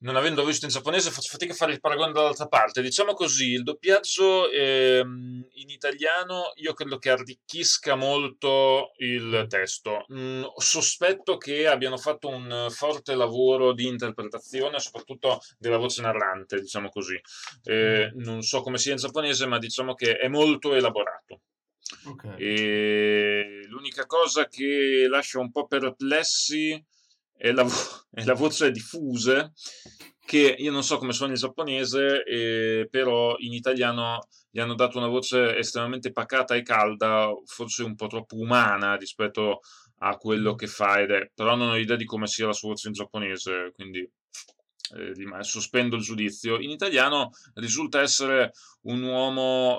Non avendo visto in giapponese faccio fatica a fare il paragone dall'altra parte. Diciamo così, il doppiaggio in italiano io credo che arricchisca molto il testo. Sospetto che abbiano fatto un forte lavoro di interpretazione, soprattutto della voce narrante, diciamo così. Non so come sia in giapponese, ma diciamo che è molto elaborato. Okay. E l'unica cosa che lascia un po' perplessi è la voce di Fuse, che io non so come suona in giapponese, però in italiano gli hanno dato una voce estremamente pacata e calda, forse un po' troppo umana rispetto a quello che fa ed è, però non ho idea di come sia la sua voce in giapponese, quindi sospendo il giudizio. In italiano risulta essere un uomo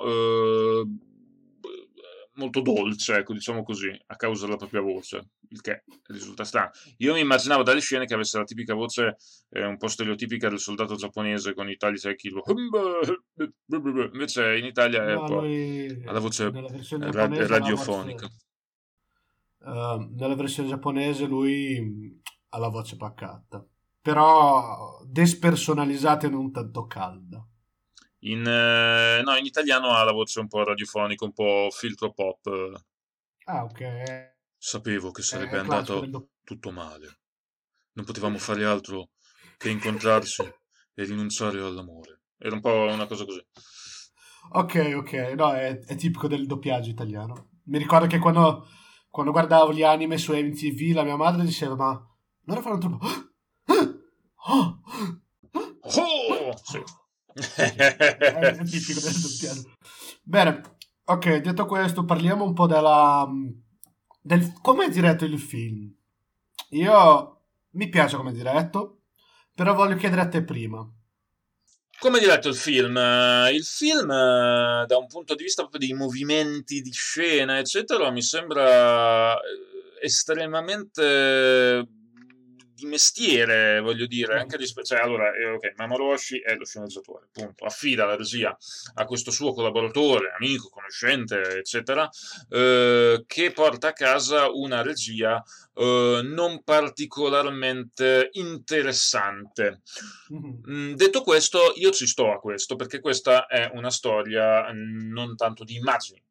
molto dolce, ecco, diciamo così, a causa della propria voce, il che risulta strano. Io mi immaginavo dalle scene che avesse la tipica voce un po' stereotipica del soldato giapponese con i tagli secchi, invece in Italia è un po' alla voce radiofonica. Nella versione giapponese lui ha la voce pacata, però despersonalizzata e non tanto calda. In italiano ha la voce un po' radiofonica, un po' filtro pop. Ah, ok. Sapevo che sarebbe andato tutto male. Non potevamo fare altro che incontrarci e rinunciare all'amore. Era un po' una cosa così. Ok, no, è tipico del doppiaggio italiano. Mi ricordo che quando guardavo gli anime su MTV, la mia madre diceva: ma loro fanno troppo. Oh! Sì. È un tipico del doppiaggio. Bene, ok, detto questo, parliamo un po' del come è diretto il film. Io mi piace come è diretto, però voglio chiedere a te prima. Come è diretto il film? Il film, da un punto di vista proprio dei movimenti di scena, eccetera, mi sembra estremamente di mestiere, voglio dire, anche di cioè, allora, ok, Mamoru Oshii è lo sceneggiatore, punto. Affida la regia a questo suo collaboratore, amico, conoscente, eccetera, che porta a casa una regia non particolarmente interessante. Detto questo, io ci sto a questo, perché questa è una storia non tanto di immagini.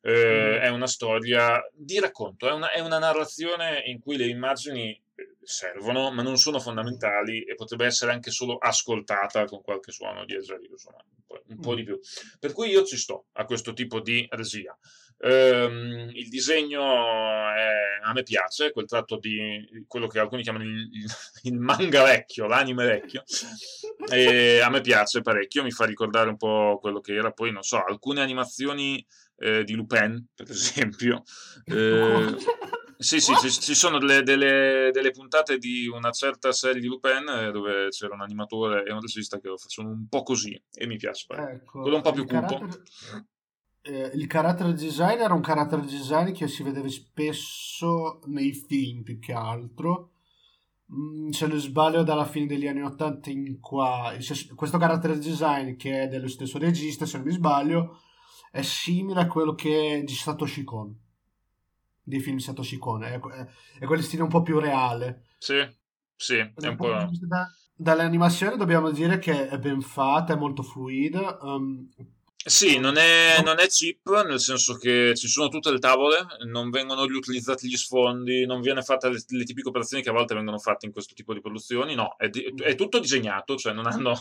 È una storia di racconto, è una narrazione in cui le immagini servono, ma non sono fondamentali, e potrebbe essere anche solo ascoltata con qualche suono di esario, insomma, un po' di più. Per cui io ci sto a questo tipo di regia. Il disegno a me piace, quel tratto di quello che alcuni chiamano il manga vecchio, l'anime vecchio, e a me piace parecchio, mi fa ricordare un po' quello che era poi, non so, alcune animazioni di Lupin, per esempio. Sì, ci sono delle puntate di una certa serie di Lupin dove c'era un animatore e un regista che lo facevano un po' così, e mi piace, ecco, quello un po' più cupo. Il character design era un character design che si vedeva spesso nei film, più che altro, se non sbaglio dalla fine degli anni 80 in qua. Questo character design, che è dello stesso regista, se non mi sbaglio, è simile a quello che è di Satoshi Kon, dei film Satoshi Kon, è quel stile un po' più reale. Sì, è un po'... Dall'animazione dobbiamo dire che è ben fatta, è molto fluida. Sì, non è cheap, nel senso che ci sono tutte le tavole, non vengono riutilizzati gli sfondi, non viene fatta le tipiche operazioni che a volte vengono fatte in questo tipo di produzioni, no, è tutto disegnato, cioè non hanno...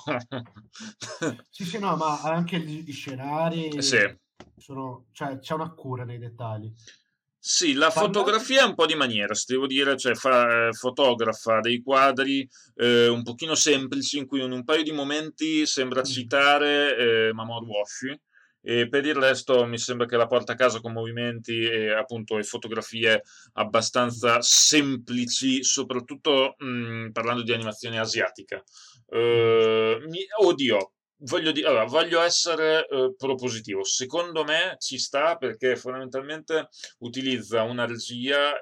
sì, no, ma anche gli scenari... Sì. Cioè, c'è una cura nei dettagli. Sì, la fotografia è un po' di maniera, se devo dire, cioè fotografa dei quadri un pochino semplici, in cui in un paio di momenti sembra citare Mamoru Oshii, e per il resto mi sembra che la porta a casa con movimenti e appunto e fotografie abbastanza semplici, soprattutto parlando di animazione asiatica. Voglio essere propositivo. Secondo me ci sta, perché fondamentalmente utilizza una regia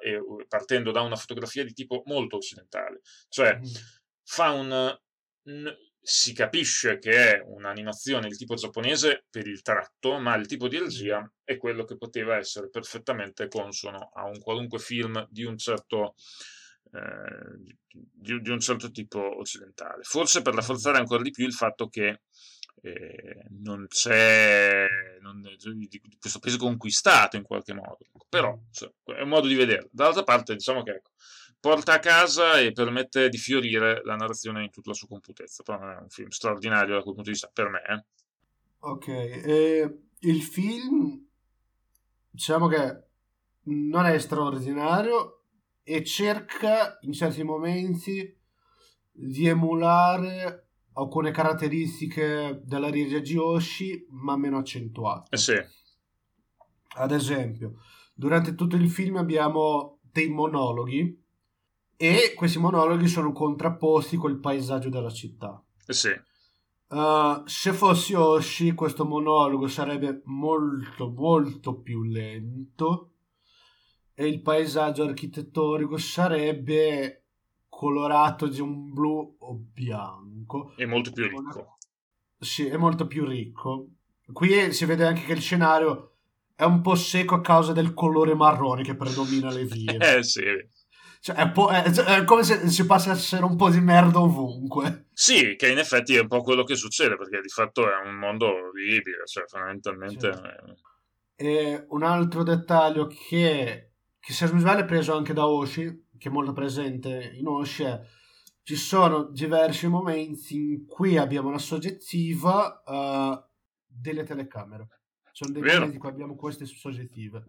partendo da una fotografia di tipo molto occidentale, cioè si capisce che è un'animazione di tipo giapponese per il tratto, ma il tipo di regia è quello che poteva essere perfettamente consono a un qualunque film di un certo tipo occidentale, forse per rafforzare ancora di più il fatto che questo paese conquistato in qualche modo, però cioè, è un modo di vederlo. Dall'altra parte diciamo che ecco, porta a casa e permette di fiorire la narrazione in tutta la sua completezza, però è un film straordinario da quel punto di vista per me. Ok, il film diciamo che non è straordinario e cerca in certi momenti di emulare alcune caratteristiche della regia di Oshii, ma meno accentuate. Sì. Ad esempio, durante tutto il film abbiamo dei monologhi, e questi monologhi sono contrapposti col paesaggio della città. Sì. Se fossi Oshii, questo monologo sarebbe molto molto più lento e il paesaggio architettonico sarebbe colorato di un blu o bianco. È molto più ricco. Sì, è molto più ricco. Qui si vede anche che il scenario è un po' secco a causa del colore marrone che predomina le vie. Sì. Cioè, è come se si passassero un po' di merda ovunque. Sì, che in effetti è un po' quello che succede, perché di fatto è un mondo orribile, cioè fondamentalmente... Sì. E un altro dettaglio che se non mi sbaglio è preso anche da Oshii, che è molto presente in Oshii, ci sono diversi momenti in cui abbiamo la soggettiva delle telecamere. Sono dei momenti in cui abbiamo queste soggettive.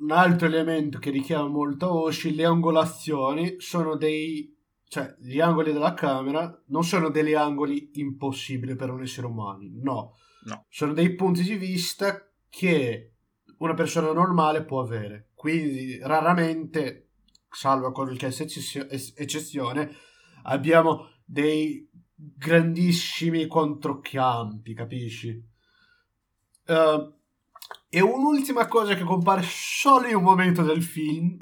Un altro elemento che richiama molto Oshii, le angolazioni, sono dei cioè gli angoli della camera non sono degli angoli impossibili per un essere umano, no. Sono dei punti di vista che una persona normale può avere, quindi raramente, salvo qualche eccezione, abbiamo dei grandissimi controcampi, capisci? E un'ultima cosa che compare solo in un momento del film,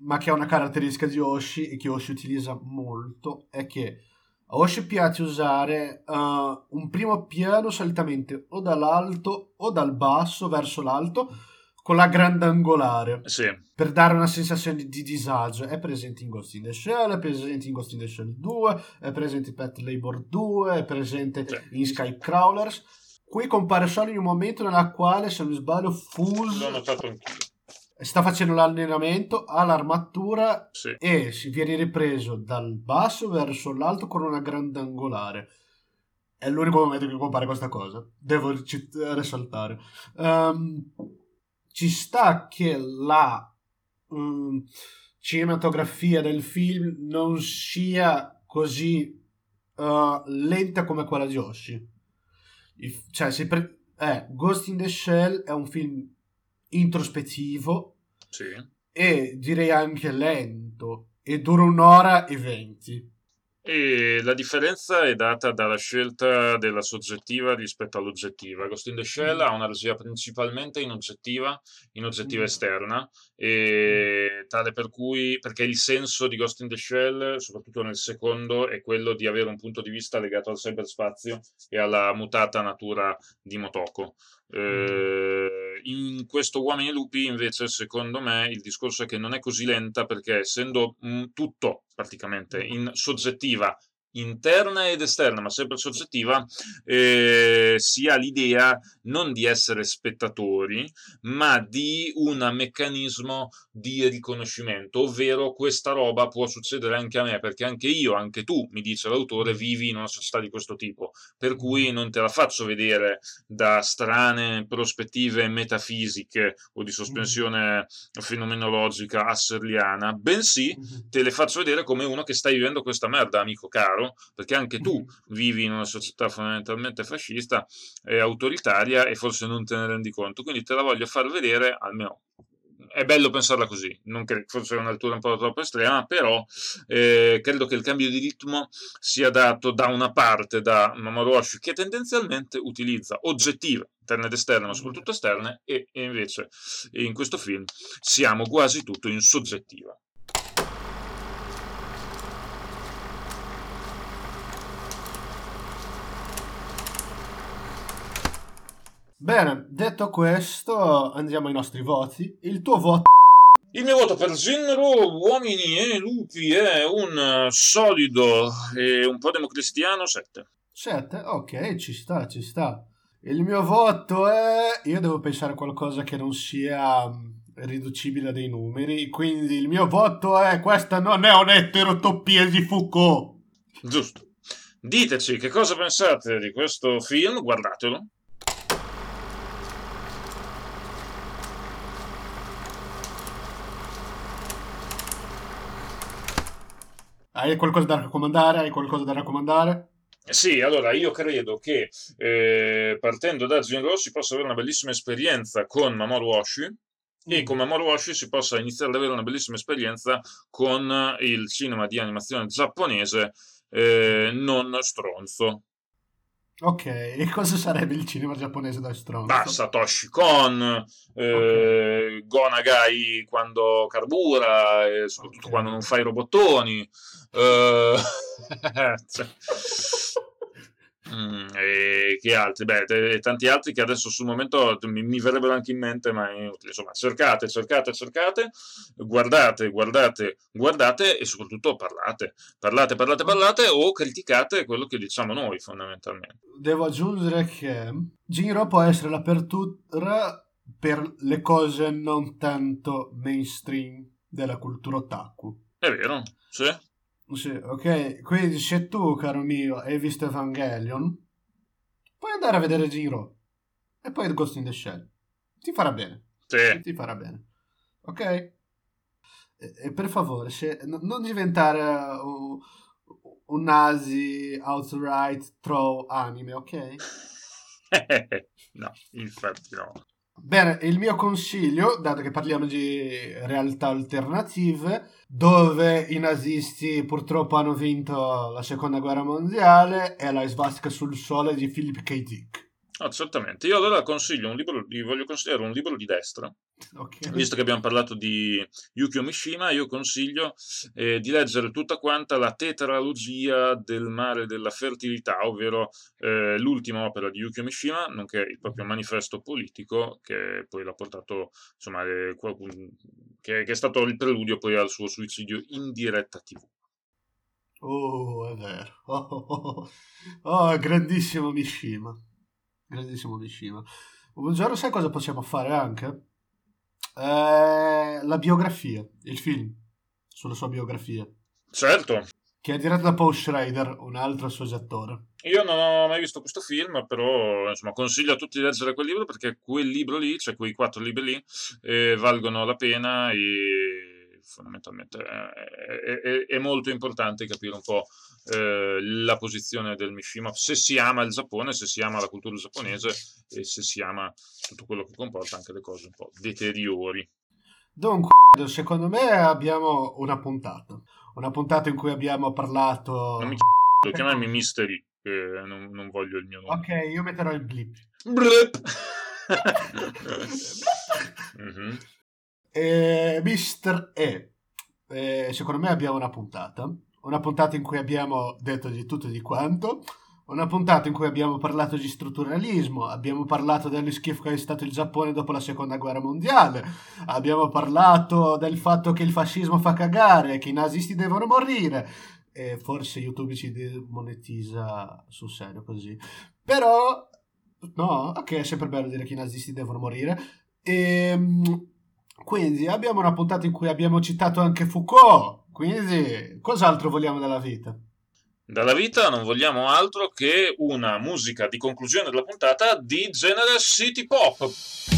ma che è una caratteristica di Oshii e che Oshii utilizza molto, è che a Oshii piace usare un primo piano solitamente o dall'alto o dal basso verso l'alto con la grandangolare, per dare una sensazione di disagio. È presente in Ghost in the Shell, è presente in Ghost in the Shell 2, è presente in Patlabor 2, è presente in Skycrawlers. Qui compare solo in un momento nella quale, se non sbaglio, Fuse... L'ho notato anch'io. Sta facendo l'allenamento, ha l'armatura e si viene ripreso dal basso verso l'alto con una grandangolare. È l'unico momento che compare questa cosa, devo risaltare. Ci sta che la cinematografia del film non sia così lenta come quella di Oshii. Cioè, Ghost in the Shell è un film introspettivo e direi anche lento, e dura 1 ora e 20, e la differenza è data dalla scelta della soggettiva rispetto all'oggettiva. Ghost in the Shell ha una regia principalmente in oggettiva esterna, e tale per cui, perché il senso di Ghost in the Shell, soprattutto nel secondo, è quello di avere un punto di vista legato al cyberspazio e alla mutata natura di Motoko. In questo Uomini e Lupi invece, secondo me, il discorso è che non è così lenta, perché essendo tutto praticamente in soggettiva interna ed esterna, ma sempre soggettiva, si ha l'idea non di essere spettatori, ma di un meccanismo di riconoscimento, ovvero questa roba può succedere anche a me, perché anche io, anche tu, mi dice l'autore, vivi in una società di questo tipo, per cui non te la faccio vedere da strane prospettive metafisiche o di sospensione fenomenologica husserliana, bensì te le faccio vedere come uno che stai vivendo questa merda, amico caro, perché anche tu vivi in una società fondamentalmente fascista e autoritaria e forse non te ne rendi conto, quindi te la voglio far vedere. Almeno è bello pensarla così, non credo, forse è una lettura un po' troppo estrema, però credo che il cambio di ritmo sia dato da una parte da Mamoru Oshii, che tendenzialmente utilizza oggettive interne ed esterne, ma soprattutto esterne, e invece in questo film siamo quasi tutto in soggettiva. Bene, detto questo, andiamo ai nostri voti. Il tuo voto? Il mio voto per Jin Roh, Uomini e Lupi, è un solido e un po' democristiano 7. 7? Ok, ci sta. Il mio voto è... Io devo pensare a qualcosa che non sia riducibile a dei numeri, quindi il mio voto è: questa non è un'eterotopia di Foucault. Giusto. Diteci che cosa pensate di questo film, guardatelo. Hai qualcosa da raccomandare? Sì, allora io credo che partendo da Jin Roh si possa avere una bellissima esperienza con Mamoru Oshii, e con Mamoru Oshii si possa iniziare ad avere una bellissima esperienza con il cinema di animazione giapponese non stronzo. Ok, e cosa sarebbe il cinema giapponese da stronzo? Satoshi Kon, Go Nagai quando carbura, e soprattutto quando non fai i robottoni. E che altri? Beh, tanti altri che adesso sul momento mi verrebbero anche in mente, ma insomma, cercate, guardate e soprattutto parlate o criticate quello che diciamo noi, fondamentalmente. Devo aggiungere che Jin Roh può essere l'apertura per le cose non tanto mainstream della cultura otaku. È vero, sì, ok, quindi se tu, caro mio, hai visto Evangelion, puoi andare a vedere Jin Roh e poi Ghost in the Shell. Ti farà bene. Ok? E per favore, non diventare un nazi outright throw anime, ok? No, infatti no. Bene, il mio consiglio, dato che parliamo di realtà alternative, dove i nazisti purtroppo hanno vinto la seconda guerra mondiale, è La svastica sul sole di Philip K. Dick. Assolutamente. Io allora consiglio un libro, voglio consigliare un libro di destra. Okay. Visto che abbiamo parlato di Yukio Mishima, io consiglio di leggere tutta quanta la tetralogia del mare della fertilità, ovvero l'ultima opera di Yukio Mishima, nonché il proprio manifesto politico, che poi l'ha portato, insomma, che è stato il preludio poi al suo suicidio in diretta TV. Oh, è vero. Oh, grandissimo Mishima. Grandissimo Mishima. Buongiorno, sai cosa possiamo fare anche? La biografia, il film sulla sua biografia. Certo. Che è diretto da Paul Schrader, un altro suo attore. Io non ho mai visto questo film, però insomma consiglio a tutti di leggere quel libro, perché quel libro lì, cioè quei 4 libri lì, valgono la pena e fondamentalmente è molto importante capire un po' la posizione del Mishima, se si ama il Giappone, se si ama la cultura giapponese e se si ama tutto quello che comporta anche le cose un po' deteriori. Dunque, secondo me abbiamo una puntata in cui abbiamo parlato... Non mi chiamami Mystery, che non voglio il mio nome. Ok, io metterò il blip. Blip! Mm-hmm. Mister E. Secondo me abbiamo una puntata in cui abbiamo detto di tutto e di quanto, una puntata in cui abbiamo parlato di strutturalismo, abbiamo parlato dello schifo che è stato il Giappone dopo la seconda guerra mondiale, abbiamo parlato del fatto che il fascismo fa cagare, che i nazisti devono morire, e forse YouTube ci demonetizza sul serio così, però no, ok, è sempre bello dire che i nazisti devono morire. Quindi abbiamo una puntata in cui abbiamo citato anche Foucault. Quindi, cos'altro vogliamo dalla vita? Dalla vita non vogliamo altro che una musica di conclusione della puntata di genere city pop.